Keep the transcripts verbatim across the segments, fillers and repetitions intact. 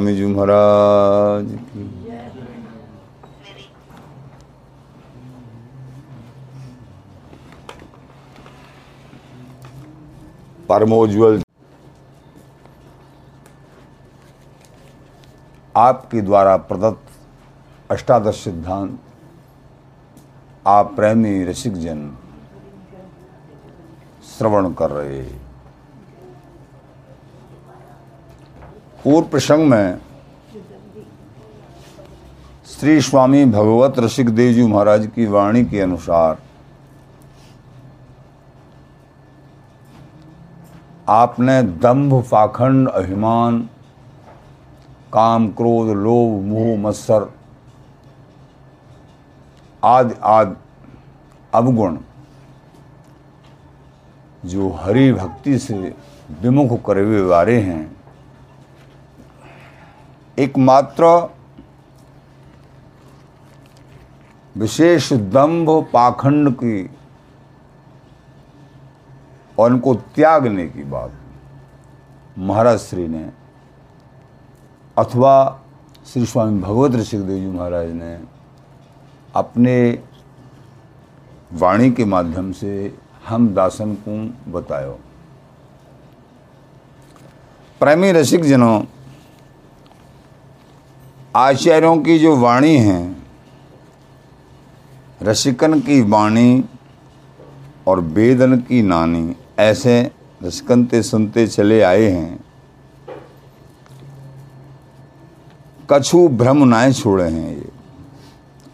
स्वामी जी महाराज की। परमोज्वल आपके द्वारा प्रदत्त अष्टादश सिद्धांत आप प्रेमी रसिक जन श्रवण कर रहे। पूर्व प्रसंग में श्री स्वामी भगवत रसिक देव जी महाराज की वाणी के अनुसार आपने दंभ, पाखंड, अभिमान, काम, क्रोध, लोभ, मोह, मत्सर आदि आदि अवगुण जो हरि भक्ति से विमुख करे हुए वारे हैं, एकमात्र विशेष दंभ पाखंड की और उनको त्यागने की बात महाराज श्री ने अथवा श्री स्वामी भगवत ऋषिकदेव जी महाराज ने अपने वाणी के माध्यम से हम दासन को बतायो। प्रेमी रसिक जनों, आचार्यों की जो वाणी है, रसिकन की वाणी और वेदन की नानी, ऐसे रसिकन ते सुनते चले आए हैं। कछु भ्रम नाय छोड़े हैं, ये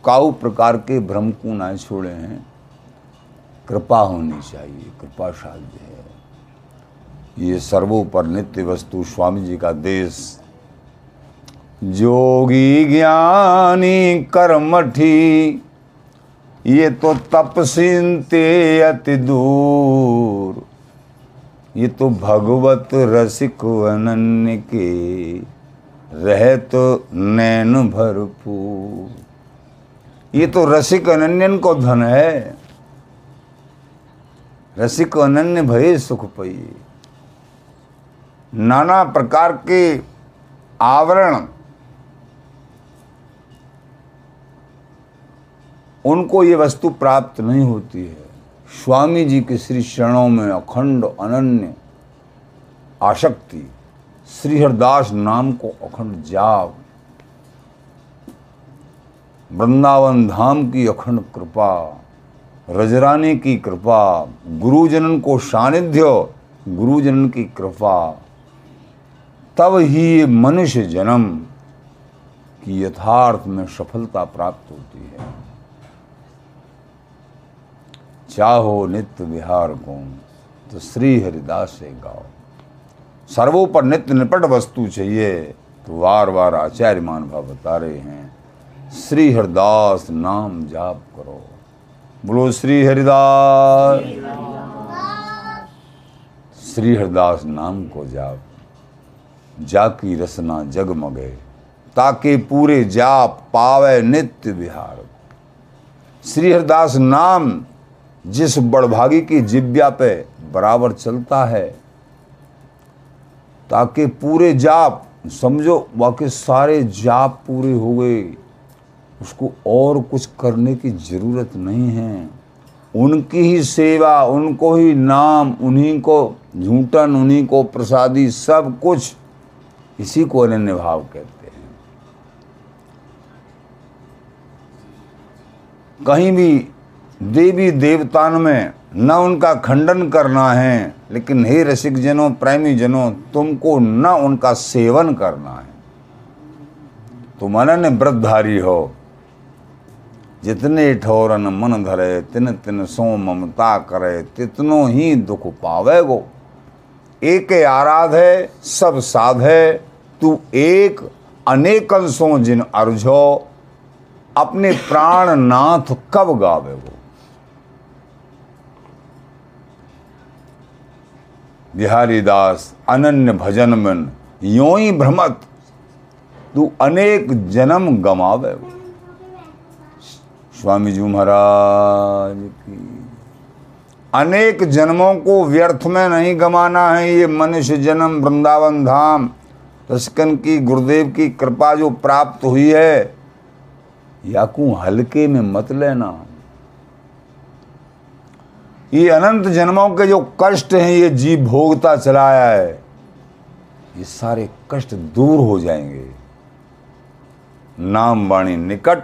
काऊ प्रकार के भ्रम को नाय छोड़े हैं। कृपा होनी चाहिए, कृपा साध्य है। ये सर्वोपर नित्य वस्तु स्वामी जी का देश। जोगी ज्ञानी कर्मठी ये तो तपसिनते अति दूर, ये तो भगवत रसिक अनन्य के रहत नैन भरपूर। ये तो रसिक अनन्यन को धन है। रसिक अनन्य भये सुख पई। नाना प्रकार के आवरण उनको ये वस्तु प्राप्त नहीं होती है। स्वामी जी के श्री चरणों में अखंड अनन्य आसक्ति, श्री हरदास नाम को अखंड जाप, वृंदावन धाम की अखंड कृपा, रजरानी की कृपा, गुरुजनन को सानिध्य, गुरुजनन की कृपा, तब ही ये मनुष्य जन्म की यथार्थ में सफलता प्राप्त होती है। चाहो नित्य विहार को तो श्री हरिदास से गाओ। सर्वोपर नित्य निपट वस्तु चाहिए तो बार बार आचार्य मानभा बता रहे हैं, श्री हरिदास नाम जाप करो। बोलो श्री हरिदास। श्री हरिदास नाम को जाप, जाकी रसना जगमगे, ताके पूरे जाप पावे नित्य विहार। श्री हरिदास नाम जिस बड़भागी की जिब्या पे बराबर चलता है, ताकि पूरे जाप समझो बाकी सारे जाप पूरे हो गए, उसको और कुछ करने की ज़रूरत नहीं है। उनकी ही सेवा, उनको ही नाम, उन्हीं को झूठन, उन्हीं को प्रसादी, सब कुछ इसी को अनन्य भाव कहते हैं। कहीं भी देवी देवतान में न उनका खंडन करना है, लेकिन हे रसिक जनों, प्रेमी जनों, तुमको न उनका सेवन करना है। तुम अनन्य व्रतधारी हो। जितने ठौरन मन धरे, तिन तिन सो ममता करे, तितनो ही दुख पावे गो। एक आराध है सब साधे, तू एक अनेकन सो जिन अर्झो, अपने प्राण नाथ कब गावे गो। बिहारी दास अनन्य भजन मन योई भ्रमत, तू अनेक जन्म गमावे। स्वामी जी महाराज की। अनेक जन्मों को व्यर्थ में नहीं गमाना है। ये मनुष्य जन्म, वृंदावन धाम, रसिकन की गुरुदेव की कृपा जो प्राप्त हुई है, याकू हल्के में मत लेना। ये अनंत जन्मों के जो कष्ट हैं, ये जीव भोगता चला आया है, ये सारे कष्ट दूर हो जाएंगे। नाम वाणी निकट,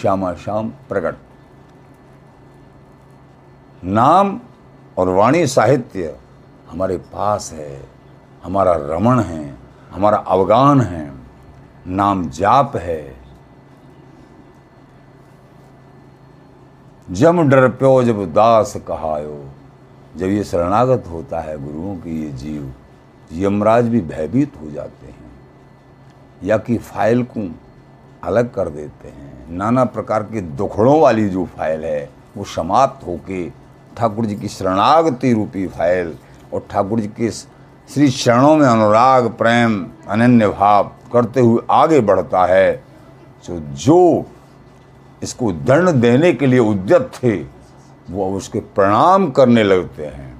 श्यामा श्याम प्रकट। नाम और वाणी साहित्य हमारे पास है, हमारा रमण है, हमारा अवगान है, नाम जाप है। जम डर प्यो जब दास कहायो, जब ये शरणागत होता है गुरुओं की ये जीव, यमराज भी भयभीत हो जाते हैं, या कि फाइल को अलग कर देते हैं। नाना प्रकार के दुखड़ों वाली जो फाइल है वो समाप्त होके ठाकुर जी की शरणागति रूपी फाइल और ठाकुर जी के श्री शरणों में अनुराग प्रेम अनन्य भाव करते हुए आगे बढ़ता है। तो जो इसको दंड देने के लिए उद्यत थे वो अब उसके प्रणाम करने लगते हैं।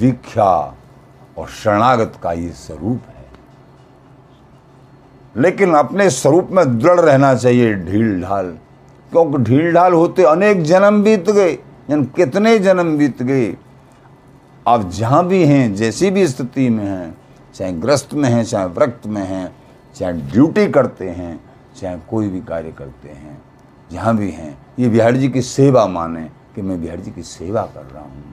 दीक्षा और शरणागत का ये स्वरूप है। लेकिन अपने स्वरूप में दृढ़ रहना चाहिए, ढील ढाल, क्योंकि ढील ढाल होते अनेक जन्म बीत गए। यानी कितने जन्म बीत गए। आप जहाँ भी हैं, जैसी भी स्थिति में हैं, चाहे ग्रस्त में हैं, चाहे व्रक्त में हैं, चाहे ड्यूटी करते हैं, चाहे कोई भी कार्य करते हैं, जहाँ भी हैं, ये बिहारी जी की सेवा माने कि मैं बिहारी जी की सेवा कर रहा हूँ।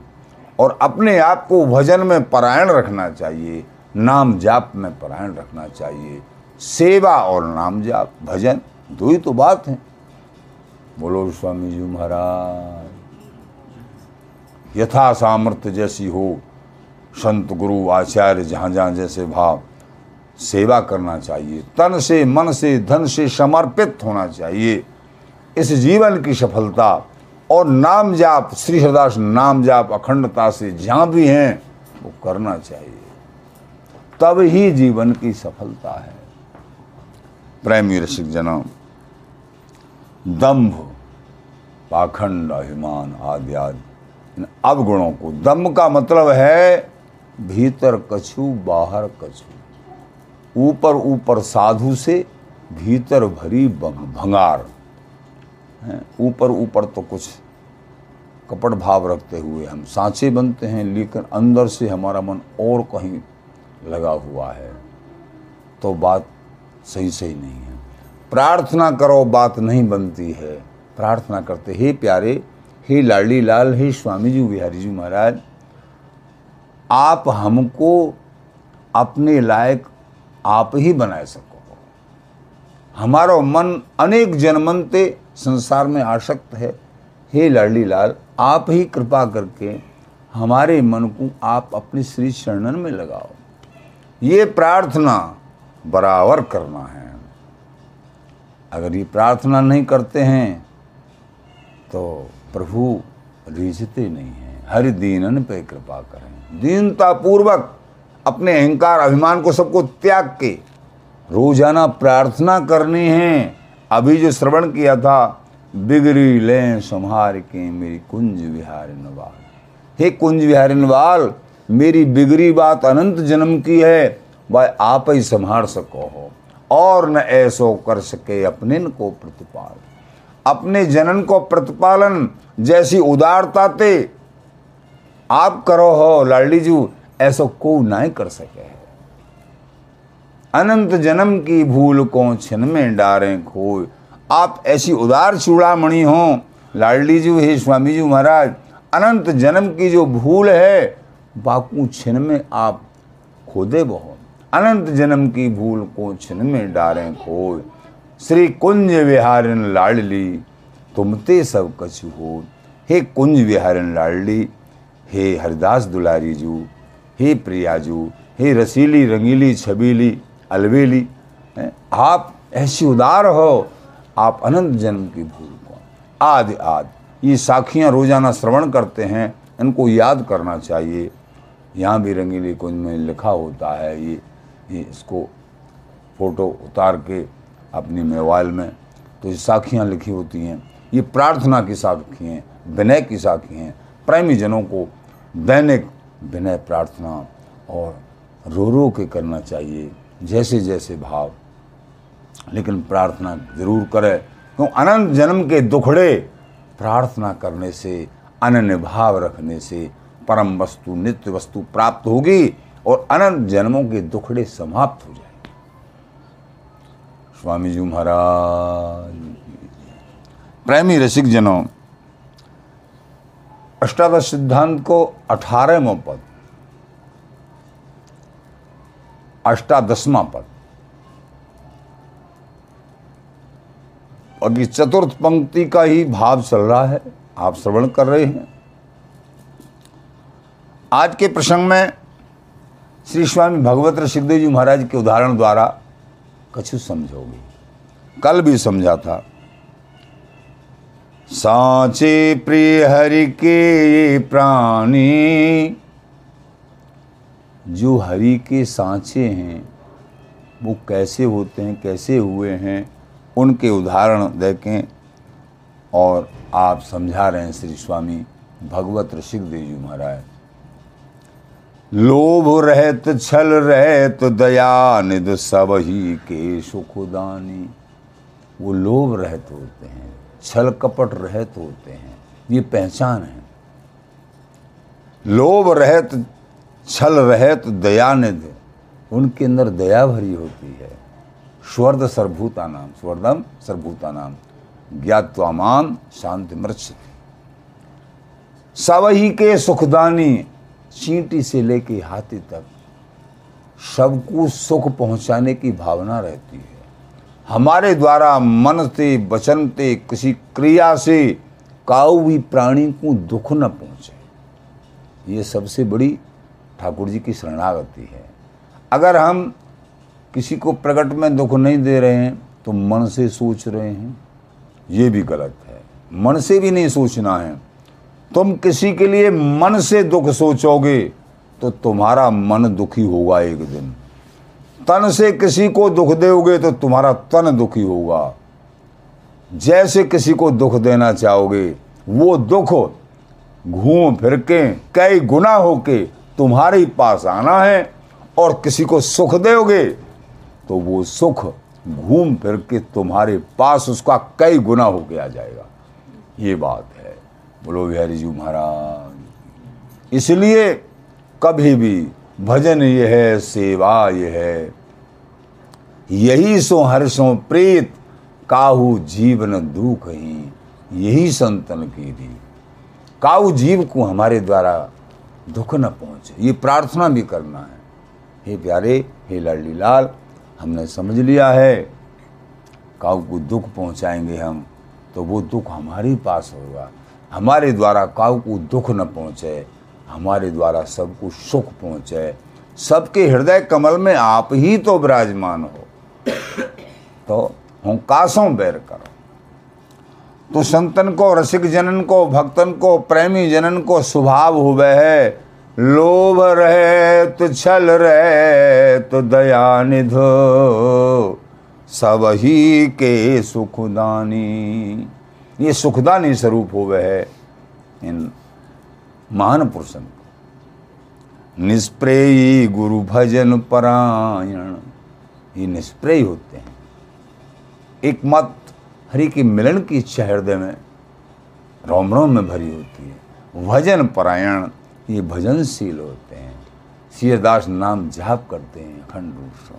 और अपने आप को भजन में परायण रखना चाहिए, नाम जाप में परायण रखना चाहिए। सेवा और नाम जाप भजन दो ही तो बात है। बोलो स्वामी जी महाराज। यथा सामर्थ्य जैसी हो, संत गुरु आचार्य जहाँ जहाँ जैसे भाव, सेवा करना चाहिए। तन से, मन से, धन से समर्पित होना चाहिए इस जीवन की सफलता। और नाम जाप, श्री सदाश नाम जाप अखंडता से जहाँ भी हैं वो करना चाहिए। तब ही जीवन की सफलता है। प्रेमी रसिक जनों, दंभ, पाखंड, अभिमान आदि आदि इन अवगुणों को, दंभ का मतलब है भीतर कछु बाहर कछु, ऊपर ऊपर साधु से भीतर भरी भंगार। ऊपर ऊपर तो कुछ कपट भाव रखते हुए हम सांचे बनते हैं, लेकिन अंदर से हमारा मन और कहीं लगा हुआ है, तो बात सही सही नहीं है। प्रार्थना करो, बात नहीं बनती है। प्रार्थना करते, हे प्यारे, हे लाडली लाल, हे स्वामी जी बिहारी जी महाराज, आप हमको अपने लायक आप ही बनाए सको। हमारा मन अनेक जन्मंते संसार में आसक्त है, हे लाडली लाल, आप ही कृपा करके हमारे मन को आप अपने श्री शरणन में लगाओ। ये प्रार्थना बराबर करना है। अगर ये प्रार्थना नहीं करते हैं तो प्रभु रिझते नहीं हैं। हरि दीनन पे कृपा करें। दीनतापूर्वक अपने अहंकार अभिमान को सबको त्याग के रोजाना प्रार्थना करनी है। अभी जो श्रवण किया था, बिगड़ी लें संहार के मेरी कुंज विहारी नवाल, हे कुंज विहारी नवाल, मेरी बिगड़ी बात अनंत जन्म की है, भाई आप ही संहार सको हो। और न ऐसो कर सके अपने को प्रतिपाल, अपने जनन को प्रतिपालन जैसी उदारता ते आप करो हो लाडली जी, ऐसो को ना कर सके है। अनंत जन्म की भूल को छिन में डारें खोय, आप ऐसी उदार चूड़ामणि हो लाडली जी, हे स्वामी जी महाराज, अनंत जन्म की जो भूल है बाकू छिन में आप खोदे बहो। अनंत जन्म की भूल को छिन में डारें खोय, श्री कुंज विहारिन लाडली तुमते सब कछु हो। हे कुंज विहारिन लाडली, हे हरिदास दुलारी जू, हे प्रियाजू, हे रसीली रंगीली छबीली अलवेली, आप ऐसी उदार हो, आप अनंत जन्म की भूल को आदि आदि। ये साखियाँ रोजाना श्रवण करते हैं, इनको याद करना चाहिए। यहाँ भी रंगीली कुंज में लिखा होता है, ये ये इसको फ़ोटो उतार के अपनी मोबाइल में, तो ये साखियाँ लिखी होती हैं। ये प्रार्थना की साखी हैं, विनय की साखी हैं। प्रेमी जनों को दैनिक विनय प्रार्थना और रो रो के करना चाहिए, जैसे जैसे भाव, लेकिन प्रार्थना जरूर करें। क्यों अनंत जन्म के दुखड़े प्रार्थना करने से, अनन्य भाव रखने से परम वस्तु नित्य वस्तु प्राप्त होगी और अनंत जन्मों के दुखड़े समाप्त हो जाएंगे। स्वामी जी महाराज। प्रेमी रसिक जनों, अष्टादश सिद्धांत को अठारहवां पद, अष्टादशवां पद, अभी चतुर्थ पंक्ति का ही भाव चल रहा है, आप श्रवण कर रहे हैं। आज के प्रसंग में श्री स्वामी भगवत रसिकदेव जी महाराज के उदाहरण द्वारा कछु समझोगे। कल भी समझा था। साँचे प्रिय हरि के प्राणी, जो हरि के सांचे हैं वो कैसे होते हैं, कैसे हुए हैं, उनके उदाहरण देखें। और आप समझा रहे हैं श्री स्वामी भगवत रसिकदेव जी महाराज। लोभ रहत छल रहत दया निध सब ही के सुखदानी। वो लोभ रहत होते हैं, छल कपट रहत होते हैं, ये पहचान है। लोभ रहत छल रहत दया निध, उनके अंदर दया भरी होती है। स्वर्द सर्वभूता नाम, स्वर्दम सर्वभूता नाम ज्ञात्वा मां शांति मृच। सवही के सुखदानी, चींटी से लेके हाथी तक सबको सुख पहुंचाने की भावना रहती है। हमारे द्वारा मन से वचन से किसी क्रिया से काऊ भी प्राणी को दुख न पहुंचे, ये सबसे बड़ी ठाकुर जी की शरणागति है। अगर हम किसी को प्रकट में दुख नहीं दे रहे हैं तो मन से सोच रहे हैं, ये भी गलत है। मन से भी नहीं सोचना है। तुम किसी के लिए मन से दुख सोचोगे तो तुम्हारा मन दुखी होगा एक दिन। तन से किसी को दुख दोगे तो तुम्हारा तन दुखी होगा। जैसे किसी को दुख देना चाहोगे वो दुख घूम फिर के कई गुना होके तुम्हारे पास आना है, और किसी को सुख दोगे तो वो सुख घूम फिर के तुम्हारे पास उसका कई गुना होके आ जाएगा। ये बात है। बोलो बिहारी जी महाराज। इसलिए कभी भी भजन ये है, सेवा ये है, यही सो हर्षों प्रीत काहू जीवन दुख ही, यही संतन की दी। काहू जीव को हमारे द्वारा दुख न पहुँचे, ये प्रार्थना भी करना है। हे प्यारे, हे लाडली लाल, हमने समझ लिया है काऊ को दुख पहुँचाएंगे हम तो वो दुख हमारे पास होगा। हमारे द्वारा काऊ को दुख न पहुँचे, हमारे द्वारा सबको सुख पहुँचे। सबके हृदय कमल में आप ही तो विराजमान हो, तो हुंकासों बैर करो। तो संतन को, रसिक जनन को, भक्तन को, प्रेमी जनन को स्वभाव हुवे है। लोभ रहत छल रहत दया निध सब ही के सुखदानी, ये सुखदानी स्वरूप हुवे है इन महान पुरुषन को। निष्प्रेयी गुरु भजन परायण, ये निष्प्रेयी होते हैं। एक मत हरि के मिलन की इच्छा हृदय में रोम रोम में भरी होती है। भजन परायण, ये भजनशील होते हैं। सीरदास नाम जाप करते हैं अखंड रूप से।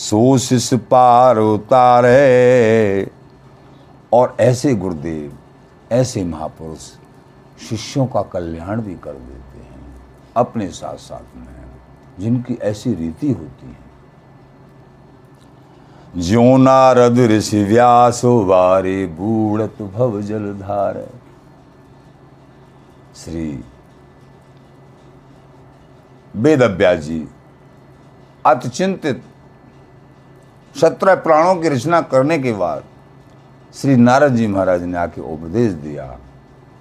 सो शिष पार उतारे, और ऐसे गुरुदेव, ऐसे महापुरुष शिष्यों का कल्याण भी कर देते हैं अपने साथ साथ में, जिनकी ऐसी रीति होती है। ज्यों नारद ऋषि व्यास वारे बूढ़त भव जलधार। श्री वेद व्यास जी अतचिंतित सत्रह प्राणों की रचना करने के बाद श्री नारद जी महाराज ने आके उपदेश दिया,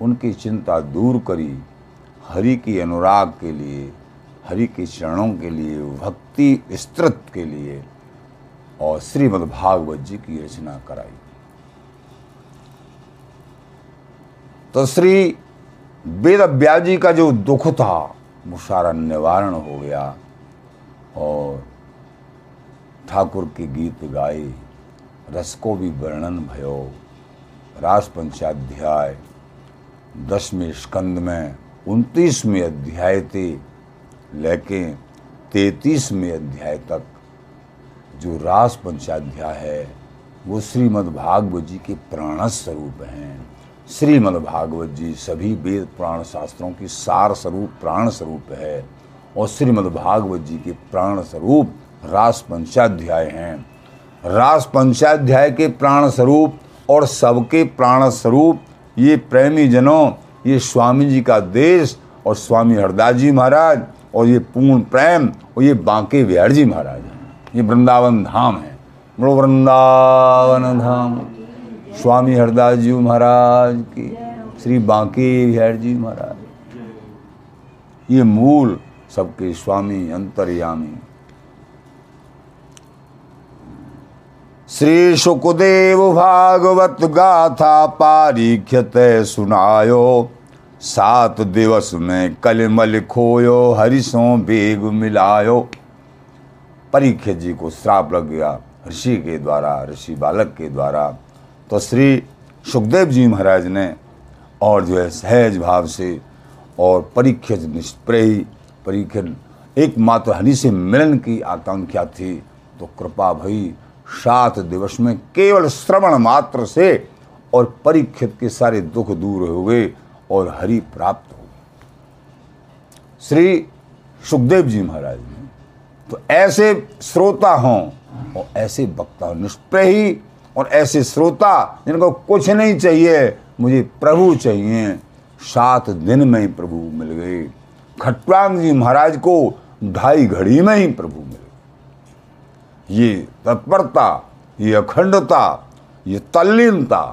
उनकी चिंता दूर करी। हरि की अनुराग के लिए, हरि के चरणों के लिए, भक्ति विस्तृत के लिए, और श्रीमद् भागवत जी की रचना कराई। तो श्री वेद व्यास जी का जो दुख था वो सारा निवारण हो गया। और ठाकुर के गीत गाए, रस को भी वर्णन भयो। रास पंचाध्याय दसवें स्कंद में उनतीसवें अध्याय से लेके तैंतीसवें अध्याय तक जो रास पंचाध्याय है वो श्रीमद्भागवत जी के प्राण स्वरूप हैं। श्रीमद्भागवत जी सभी वेद प्राण शास्त्रों की सार स्वरूप प्राण स्वरूप है और श्रीमद्भागवत जी के प्राण स्वरूप रास पंचाध्याय हैं। रास पंचाध्याय के प्राण स्वरूप और सबके प्राण स्वरूप ये प्रेमी जनों, ये स्वामी जी का देश और स्वामी हरदास जी महाराज और ये पूर्ण प्रेम और ये बांके विहार जी महाराज हैं। ये वृंदावन धाम है, बड़ो वृंदावन धाम। स्वामी हरदास जी महाराज की, श्री बांके विहार जी महाराज, ये मूल सबके स्वामी अंतर्यामी। श्री शुकदेव भागवत गाथा पारीख्यते सुनायो, सात दिवस में कलमल खोयो, हरिसों बेग मिलायो। परीक्षित जी को श्राप लग गया ऋषि के द्वारा, ऋषि बालक के द्वारा। तो श्री सुखदेव जी महाराज ने और जो है सहज भाव से और परीक्षित निष्प्रेयी, परीक्षित एकमात्र हरि से मिलन की आकांक्षा थी, तो कृपा भई सात दिवस में केवल श्रवण मात्र से और परीक्षित के सारे दुख दूर हो गए और हरि प्राप्त हो गए श्री सुखदेव जी महाराज ने। तो ऐसे श्रोता हों और ऐसे वक्ता हों, निष्प्रेही और ऐसे श्रोता जिनको कुछ नहीं चाहिए, मुझे प्रभु चाहिए, सात दिन में ही प्रभु मिल गए। खट्वांग जी महाराज को ढाई घड़ी में ही प्रभु मिल गए। ये तत्परता, ये अखंडता, ये तल्लीनता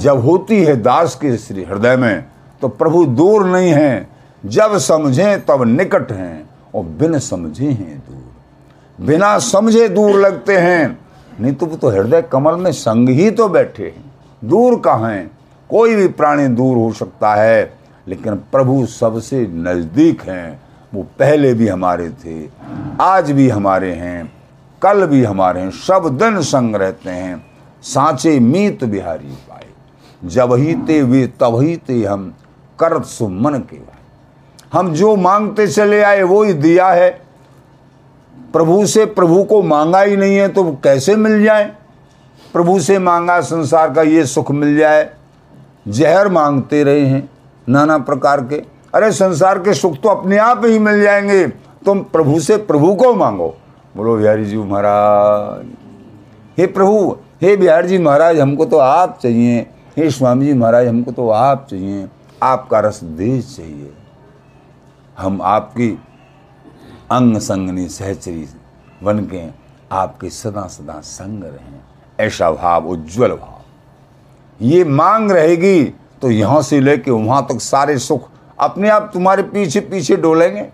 जब होती है दास के श्री हृदय में तो प्रभु दूर नहीं है। जब समझें तब निकट हैं और बिन समझे हैं दूर। बिना समझे दूर लगते हैं, नहीं तो वो तो हृदय कमल में संग ही तो बैठे हैं, दूर कहाँ हैं। कोई भी प्राणी दूर हो सकता है लेकिन प्रभु सबसे नज़दीक हैं। वो पहले भी हमारे थे, आज भी हमारे हैं, कल भी हमारे हैं, सब दिन संग रहते हैं। सांचे मीत बिहारी पाए, जब ही ते वे तब ही ते हम, करत सु मन के भाई। हम जो मांगते चले आए वो ही दिया है। प्रभु से प्रभु को मांगा ही नहीं है तो कैसे मिल जाए। प्रभु से मांगा संसार का ये सुख मिल जाए, जहर मांगते रहे हैं नाना प्रकार के। अरे संसार के सुख तो अपने आप ही मिल जाएंगे, तुम प्रभु से प्रभु को मांगो। बोलो बिहारी जी महाराज, हे प्रभु, हे बिहारी जी महाराज, हमको तो आप चाहिए। हे स्वामी जी महाराज, हमको तो आप चाहिए, आपका रस देश चाहिए। हम आपकी अंग संगनी सहचरी बन के आपके सदा सदा संग रहें, ऐसा भाव, उज्ज्वल भाव। ये मांग रहेगी तो यहाँ से लेके वहाँ तक सारे सुख अपने आप तुम्हारे पीछे पीछे डोलेंगे।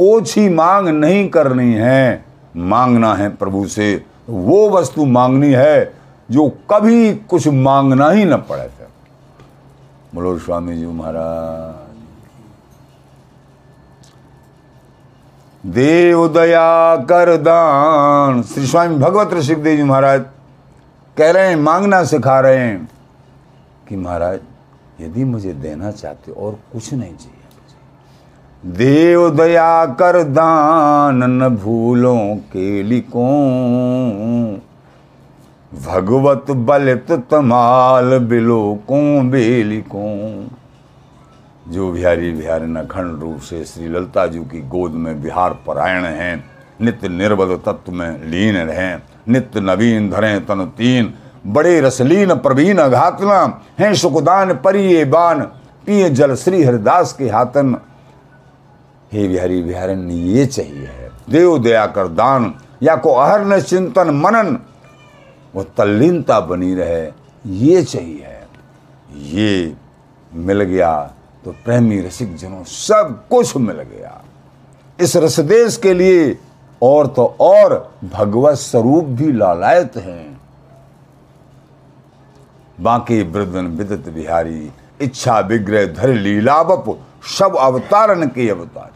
ओछी मांग नहीं करनी है, मांगना है प्रभु से वो वस्तु मांगनी है जो कभी कुछ मांगना ही न पड़े। फिर बोलो स्वामी जी महाराज, देव दया कर दान। श्री स्वामी भगवत ऋषिकदेव जी महाराज कह रहे हैं, मांगना सिखा रहे हैं कि महाराज यदि मुझे देना चाहते हो और कुछ नहीं चाहिए। देव दया कर दान न भूलों के लिको, भगवत बलित तमाल बिलोको बेलिको। जो बिहारी बिहारिन अखंड रूप से श्री ललता जी की गोद में बिहार परायण हैं, नित्य निर्बल तत्व में लीन रहें, नित्य नवीन धरें तन तीन, बड़े रसलीन प्रवीण घातना हैं सुखदान परिये बान, पिए जल श्री हरिदास के हाथन। हे बिहारी बिहारिन, ये चाहिए है देव दया कर दान, या को अहर न चिंतन मनन, वो तल्लीनता बनी रहे, ये चाहिए है। ये मिल गया तो प्रेमी रसिक जनों सब कुछ मिल गया। इस रसदेश के लिए और तो और भगवत स्वरूप भी लालायत हैं। बाकी वृद्धन विदित बिहारी, इच्छा विग्रह धर लीलावप, सब अवतारन के अवतार।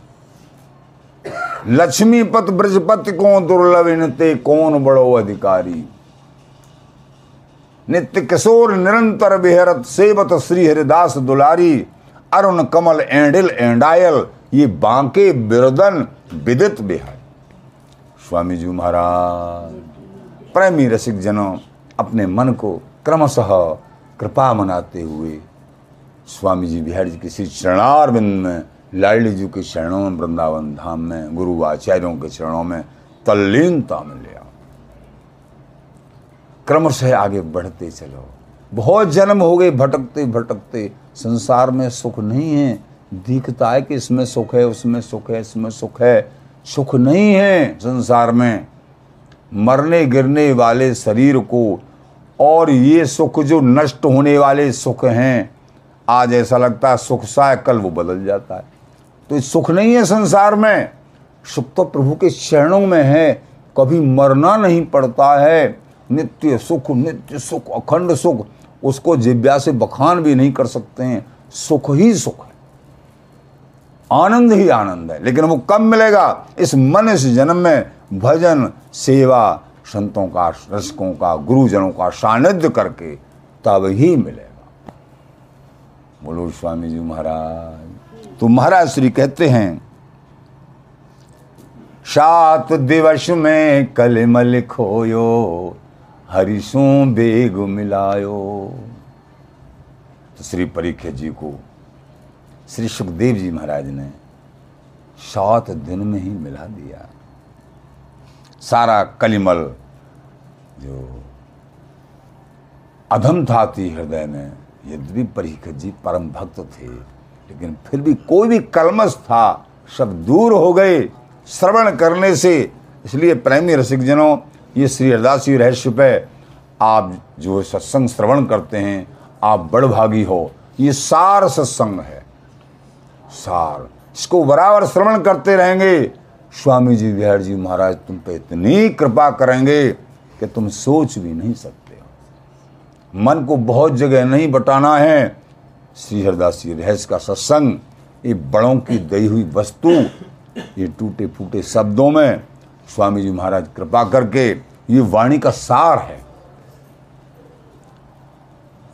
लक्ष्मीपत ब्रजपति को दुर्लभ इनते कौन बड़ो अधिकारी। नित्य किशोर निरंतर बिहरत सेवत श्री हरिदास दुलारी। अरुण कमल एंडिल एंडायल ये बांके बिरदन विदित बिहार। स्वामी जी महाराज प्रेमी रसिक जनों अपने मन को क्रमशः कृपा मनाते हुए स्वामी जी बिहारी जी के श्री चरणारविंद में, लाडली जी के चरणों में, वृंदावन धाम में, गुरु आचार्यों के चरणों में तल्लीनता में ले आओ। क्रमशः आगे बढ़ते चलो। बहुत जन्म हो गए भटकते भटकते। संसार में सुख नहीं है। दिखता है कि इसमें सुख है, उसमें सुख है, इसमें सुख है। सुख नहीं है संसार में। मरने गिरने वाले शरीर को और ये सुख जो नष्ट होने वाले सुख हैं, आज ऐसा लगता है सुख सा है, कल वो बदल जाता है। तो सुख नहीं है संसार में। सुख तो प्रभु के चरणों में है। कभी मरना नहीं पड़ता है। नित्य सुख, नित्य सुख, अखंड सुख, उसको जिव्या से बखान भी नहीं कर सकते हैं। सुख ही सुख है, आनंद ही आनंद है। लेकिन वो कब मिलेगा? इस मन इस जन्म में भजन सेवा संतों का, रसिकों का, गुरुजनों का सानिध्य करके तब ही मिलेगा। बोलो स्वामी जी महाराज। तो महाराज श्री कहते हैं, सात दिवस में कलमल खोयो हरिशो बेग मिलायो। तो श्री परीक्षित जी को श्री सुखदेव जी महाराज ने सात दिन में ही मिला दिया। सारा कलिमल जो अधम था हृदय में, यद्यपि परीक्षित जी परम भक्त थे, लेकिन फिर भी कोई भी कलमश था सब दूर हो गए श्रवण करने से। इसलिए प्रेमी रसिकजनों, ये श्री हरिदास जी रहस्य पे आप जो सत्संग श्रवण करते हैं आप बड़भागी हो। ये सार सत्संग है, सार। इसको बराबर श्रवण करते रहेंगे। स्वामी जी बिहारी जी महाराज तुम पे इतनी कृपा करेंगे कि तुम सोच भी नहीं सकते हो। मन को बहुत जगह नहीं बटाना है। श्री हरिदास जी रहस्य का सत्संग, ये बड़ों की दी हुई वस्तु, ये टूटे फूटे शब्दों में स्वामी जी महाराज कृपा करके ये वाणी का सार है।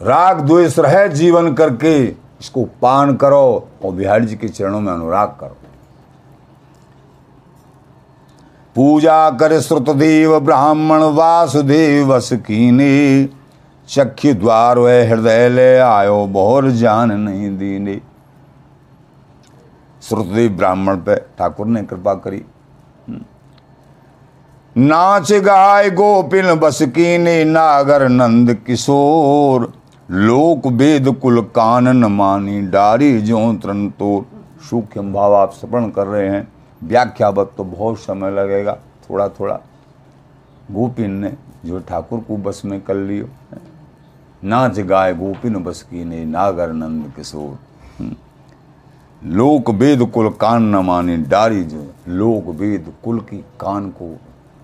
राग द्वेष रहे जीवन करके इसको पान करो और बिहारी जी के चरणों में अनुराग करो। पूजा कर श्रुतदेव ब्राह्मण वासुदेव सकीने। चक्षु द्वार वे हृदय ले आयो बहुर जान नहीं दीने। श्रुतदेव ब्राह्मण पे ठाकुर ने कृपा करी। नाच गाय गोपिन बसकीने नागर नंद किशोर। लोक वेद कुल कानन मानी डारी जो त्रंतो। सूक्ष्म भाव आप श्रवण कर रहे हैं। व्याख्यावत तो बहुत समय लगेगा, थोड़ा थोड़ा गोपिन ने जो ठाकुर को बस में कर लियो। नाच गाय गोपिन बसकीने नागर नंद किशोर। लोक वेद कुल कान न माने डारी जो। लोक वेद कुल की कान को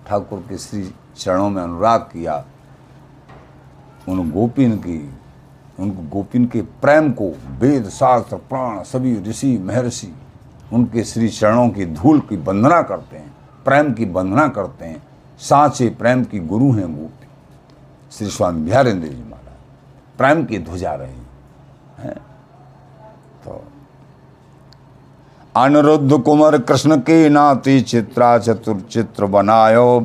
ठाकुर के श्री चरणों में अनुराग किया। उन गोपिन की, उनको गोपिन के प्रेम को, वेद शास्त्र प्राण सभी ऋषि महर्षि उनके श्री चरणों की धूल की वंदना करते हैं, प्रेम की वंदना करते हैं। साँचे प्रेम की गुरु हैं गोपी। श्री स्वामी बिहारी जी महाराज प्रेम की ध्वजा रहे हैं। तो अनिरुद्ध कुमार कृष्ण के नाती चित्रा चतुर चित्र बनायो।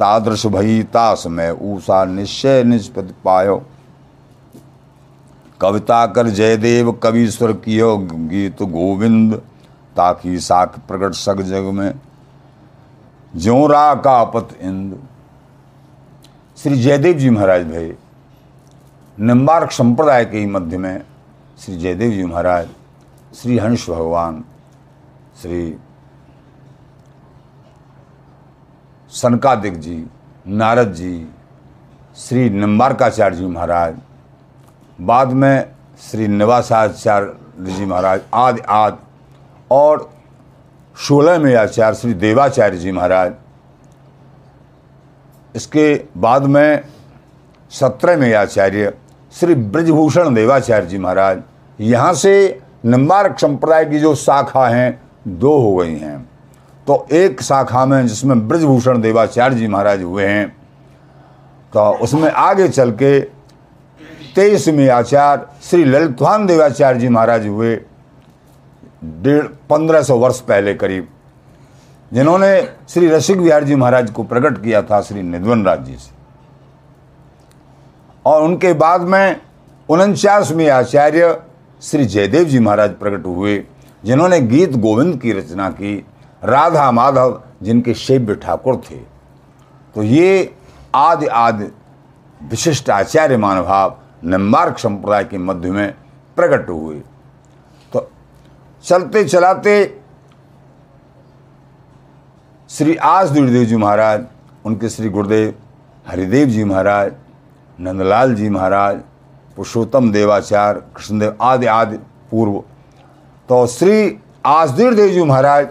तादृश भई तास में ऊषा निश्चय निष्पद पायो। कविता कर जयदेव कवीश्वर कियो गीत गोविंद। ताकि साख प्रकट सक जग में ज्यों रा का पत इंद। श्री जयदेव जी महाराज भाई निम्बार्क संप्रदाय के ही मध्य में श्री जयदेव जी महाराज, श्री हंस भगवान, श्री सनकादिक जी, नारद जी, श्री निम्बार्काचार्य जी महाराज, बाद में श्री निवासाचार्य जी महाराज आदि आदि, और सोलहवें आचार्य श्री देवाचार्य जी महाराज, इसके बाद में सत्रहवें आचार्य श्री ब्रजभूषण देवाचार्य जी महाराज। यहाँ से निम्बार्क संप्रदाय की जो शाखा हैं दो हो गई हैं। तो एक शाखा में जिसमें ब्रजभूषण देवाचार्य जी महाराज हुए हैं, तो उसमें आगे चल के तेईसवें आचार्य श्री ललितवान देवाचार्य जी महाराज हुए डेढ़ पंद्रह सौ वर्ष पहले करीब, जिन्होंने श्री रसिक विहार जी महाराज को प्रकट किया था श्री निधवनराज जी से। और उनके बाद में उनचासवें आचार्य श्री जयदेव जी महाराज प्रकट हुए, जिन्होंने गीत गोविंद की रचना की, राधा माधव जिनके शैव्य ठाकुर थे। तो ये आदि आदि विशिष्ट आचार्य महानुभाव निम्बार्क संप्रदाय के मध्य में प्रकट हुए। तो चलते चलाते श्री आसुदेव जी महाराज, उनके श्री गुरुदेव हरिदेव जी महाराज, नंदलाल जी महाराज, पुरुषोत्तम देवाचार्य, कृष्णदेव आदि आदि पूर्व। तो श्री आसुदेव देव जी महाराज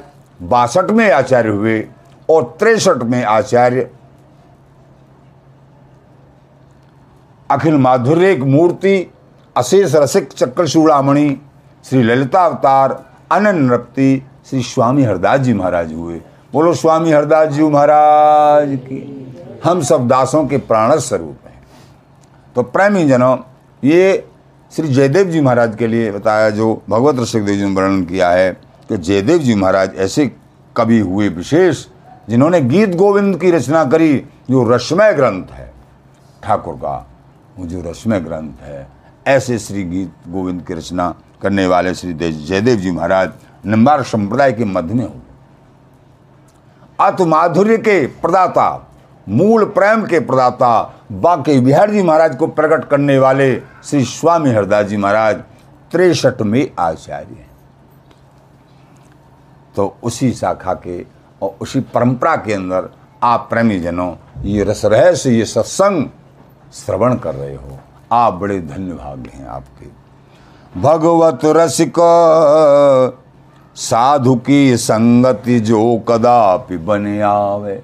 बासठवें आचार्य हुए और तिरसठवें आचार्य अखिल माधुर्य एक मूर्ति अशेष रसिक चक्रचूड़ामणि श्री ललिता अवतार अनन्य नृप्ति श्री स्वामी हरदास जी महाराज हुए। बोलो स्वामी हरदास जी महाराज की। हम सब दासों के प्राण स्वरूप हैं। तो प्रेमी जनों, ये श्री जयदेव जी महाराज के लिए बताया जो भगवत रसिकदेव जी ने वर्णन किया है कि जयदेव जी महाराज ऐसे कवि हुए विशेष जिन्होंने गीत गोविंद की रचना करी, जो रसमय ग्रंथ है ठाकुर का, वो जो रसमय ग्रंथ है। ऐसे श्री गीत गोविंद की रचना करने वाले श्री जयदेव जी महाराज निम्बार्क संप्रदाय के मध्य में हुए। अत माधुर्य के प्रदाता, मूल प्रेम के प्रदाता बाके बिहार जी महाराज को प्रकट करने वाले श्री स्वामी हरदास जी महाराज तिरसठवें आचार्य हैं। तो उसी शाखा के और उसी परंपरा के अंदर आप प्रेमी जनों ये रस रहस्य ये सत्संग श्रवण कर रहे हो, आप बड़े धन्य भाग्य हैं आपके। भगवत रसिक साधु की संगति जो कदापि बने आवे।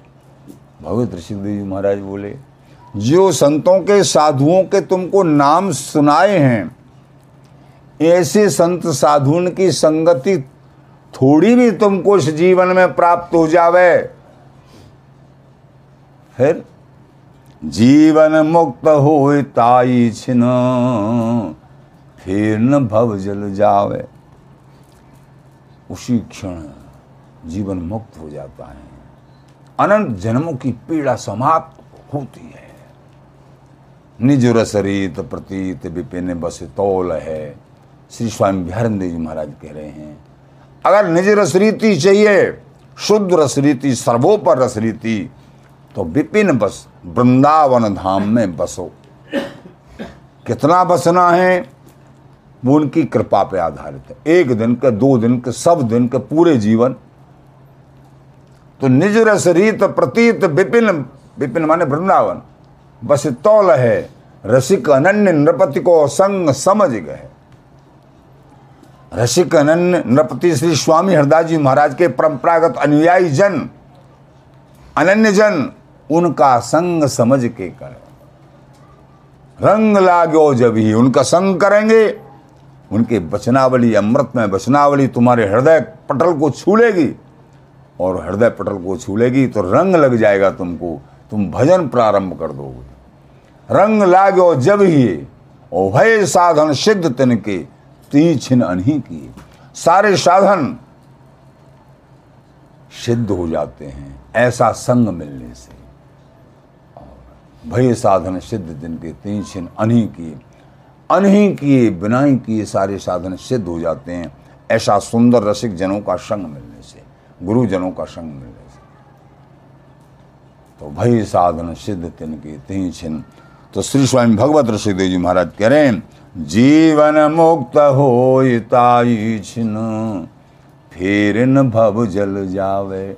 भगवत ऋषिदेव जी महाराज बोले जो संतों के साधुओं के तुमको नाम सुनाए हैं, ऐसे संत साधुन की संगति थोड़ी भी तुमको इस जीवन में प्राप्त हो जावे, फिर जीवन मुक्त होए ताई छिन फिर न भव जल जावे। उसी क्षण जीवन मुक्त हो जाता है, अनंत जन्मों की पीड़ा समाप्त होती है। निज रसरीत प्रतीत विपिन बस तौल है, श्री स्वामी बिहारन देव जी महाराज कह रहे हैं। अगर निज रसरीति चाहिए, शुद्ध रसरीति, सर्वोपर रसरीति, तो विपिन बस वृंदावन धाम में बसो। कितना बसना है वो उनकी कृपा पे आधारित है, एक दिन का, दो दिन का, सब दिन का, पूरे जीवन। तो निज रस रीत प्रतीत विपिन, विपिन माने वृंदावन बस तौल है, रसिक अनन्य नृपति को संग समझ गए। रसिक अनन्य नृपति श्री स्वामी हरदास जी महाराज के परंपरागत अनुयायी जन, अनन्य जन, उनका संग समझ के करें। रंग लागो जब ही उनका संग करेंगे, उनके वचनावली, अमृत में वचनावली तुम्हारे हृदय पटल को छूलेगी, और हृदय पटल को छूलेगी तो रंग लग जाएगा तुमको, तुम भजन प्रारंभ कर दोगे। रंग लागो जब ही ओ भय साधन सिद्ध तिनके तीछिन अनही किए। सारे साधन सिद्ध हो जाते हैं ऐसा संग मिलने से। और भय साधन सिद्ध तिनके तीछिन अनही किए, अनही किए, बिना ही किए सारे साधन सिद्ध हो जाते हैं ऐसा सुंदर रसिक जनों का संग मिलने से, गुरुजनों का संग मिलने से। तो भई साधन सिद्ध तिनके तीन छिन। तो श्री स्वामी भगवत ऋषिदेव जी महाराज कह रहे हैं जीवन मुक्त होय ताई छिन फिर न भव जल जावे।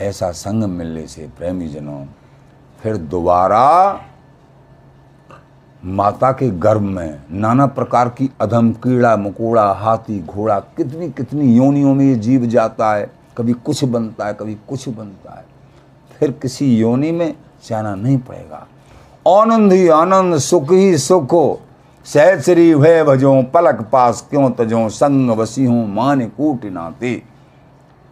ऐसा संग मिलने से प्रेमी जनों फिर दोबारा माता के गर्भ में नाना प्रकार की अधम कीड़ा मकोड़ा, हाथी, घोड़ा, कितनी कितनी योनियों में ये जीव जाता है, कभी कुछ बनता है, कभी कुछ बनता है, फिर किसी योनि में जाना नहीं पड़ेगा। आनंद ही आनंद, सुख ही सुख, सहचरी भय भजों पलक पास क्यों तजों संग वसी हों मान कूट नाते।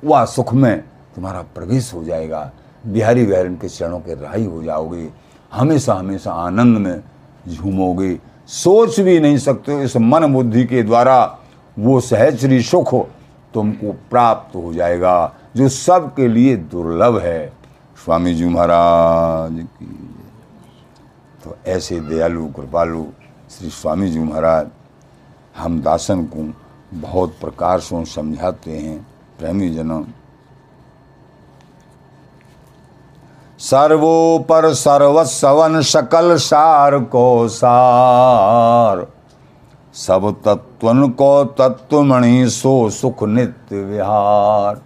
वह सुख में तुम्हारा प्रवेश हो जाएगा। बिहारी बहन के चरणों के राही हो जाओगे, हमेशा हमेशा आनंद में झूमोगे। सोच भी नहीं सकते इस मन बुद्धि के द्वारा वो सहचरी सुख तुमको प्राप्त हो जाएगा जो सबके लिए दुर्लभ है। स्वामी जी महाराज की। तो ऐसे दयालु कृपालु श्री स्वामी जी महाराज हम दासन को बहुत प्रकार से समझाते हैं। प्रेमी जनों, सर्वोपर सर्वस्वन सकल सार को सार, सब तत्वन को तत्वमणि सो सुख नित्य विहार।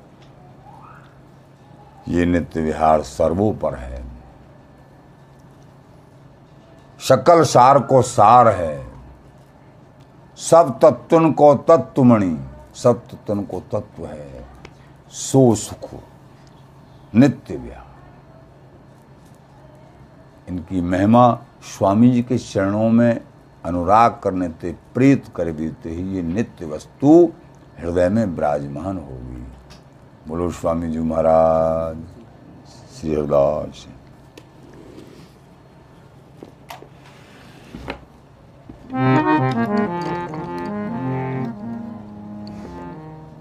ये नित्य विहार सर्वोपर है, सकल सार को सार है, सब तत्वन को तत्वमणि, सब तत्वन को तत्व है, सो सुख नित्य विहार। इनकी महिमा स्वामी जी के चरणों में अनुराग करने ते, प्रीत कर देते ही ये नित्य वस्तु हृदय में विराजमान होगी। बोलो स्वामी जी महाराज श्री हरदास।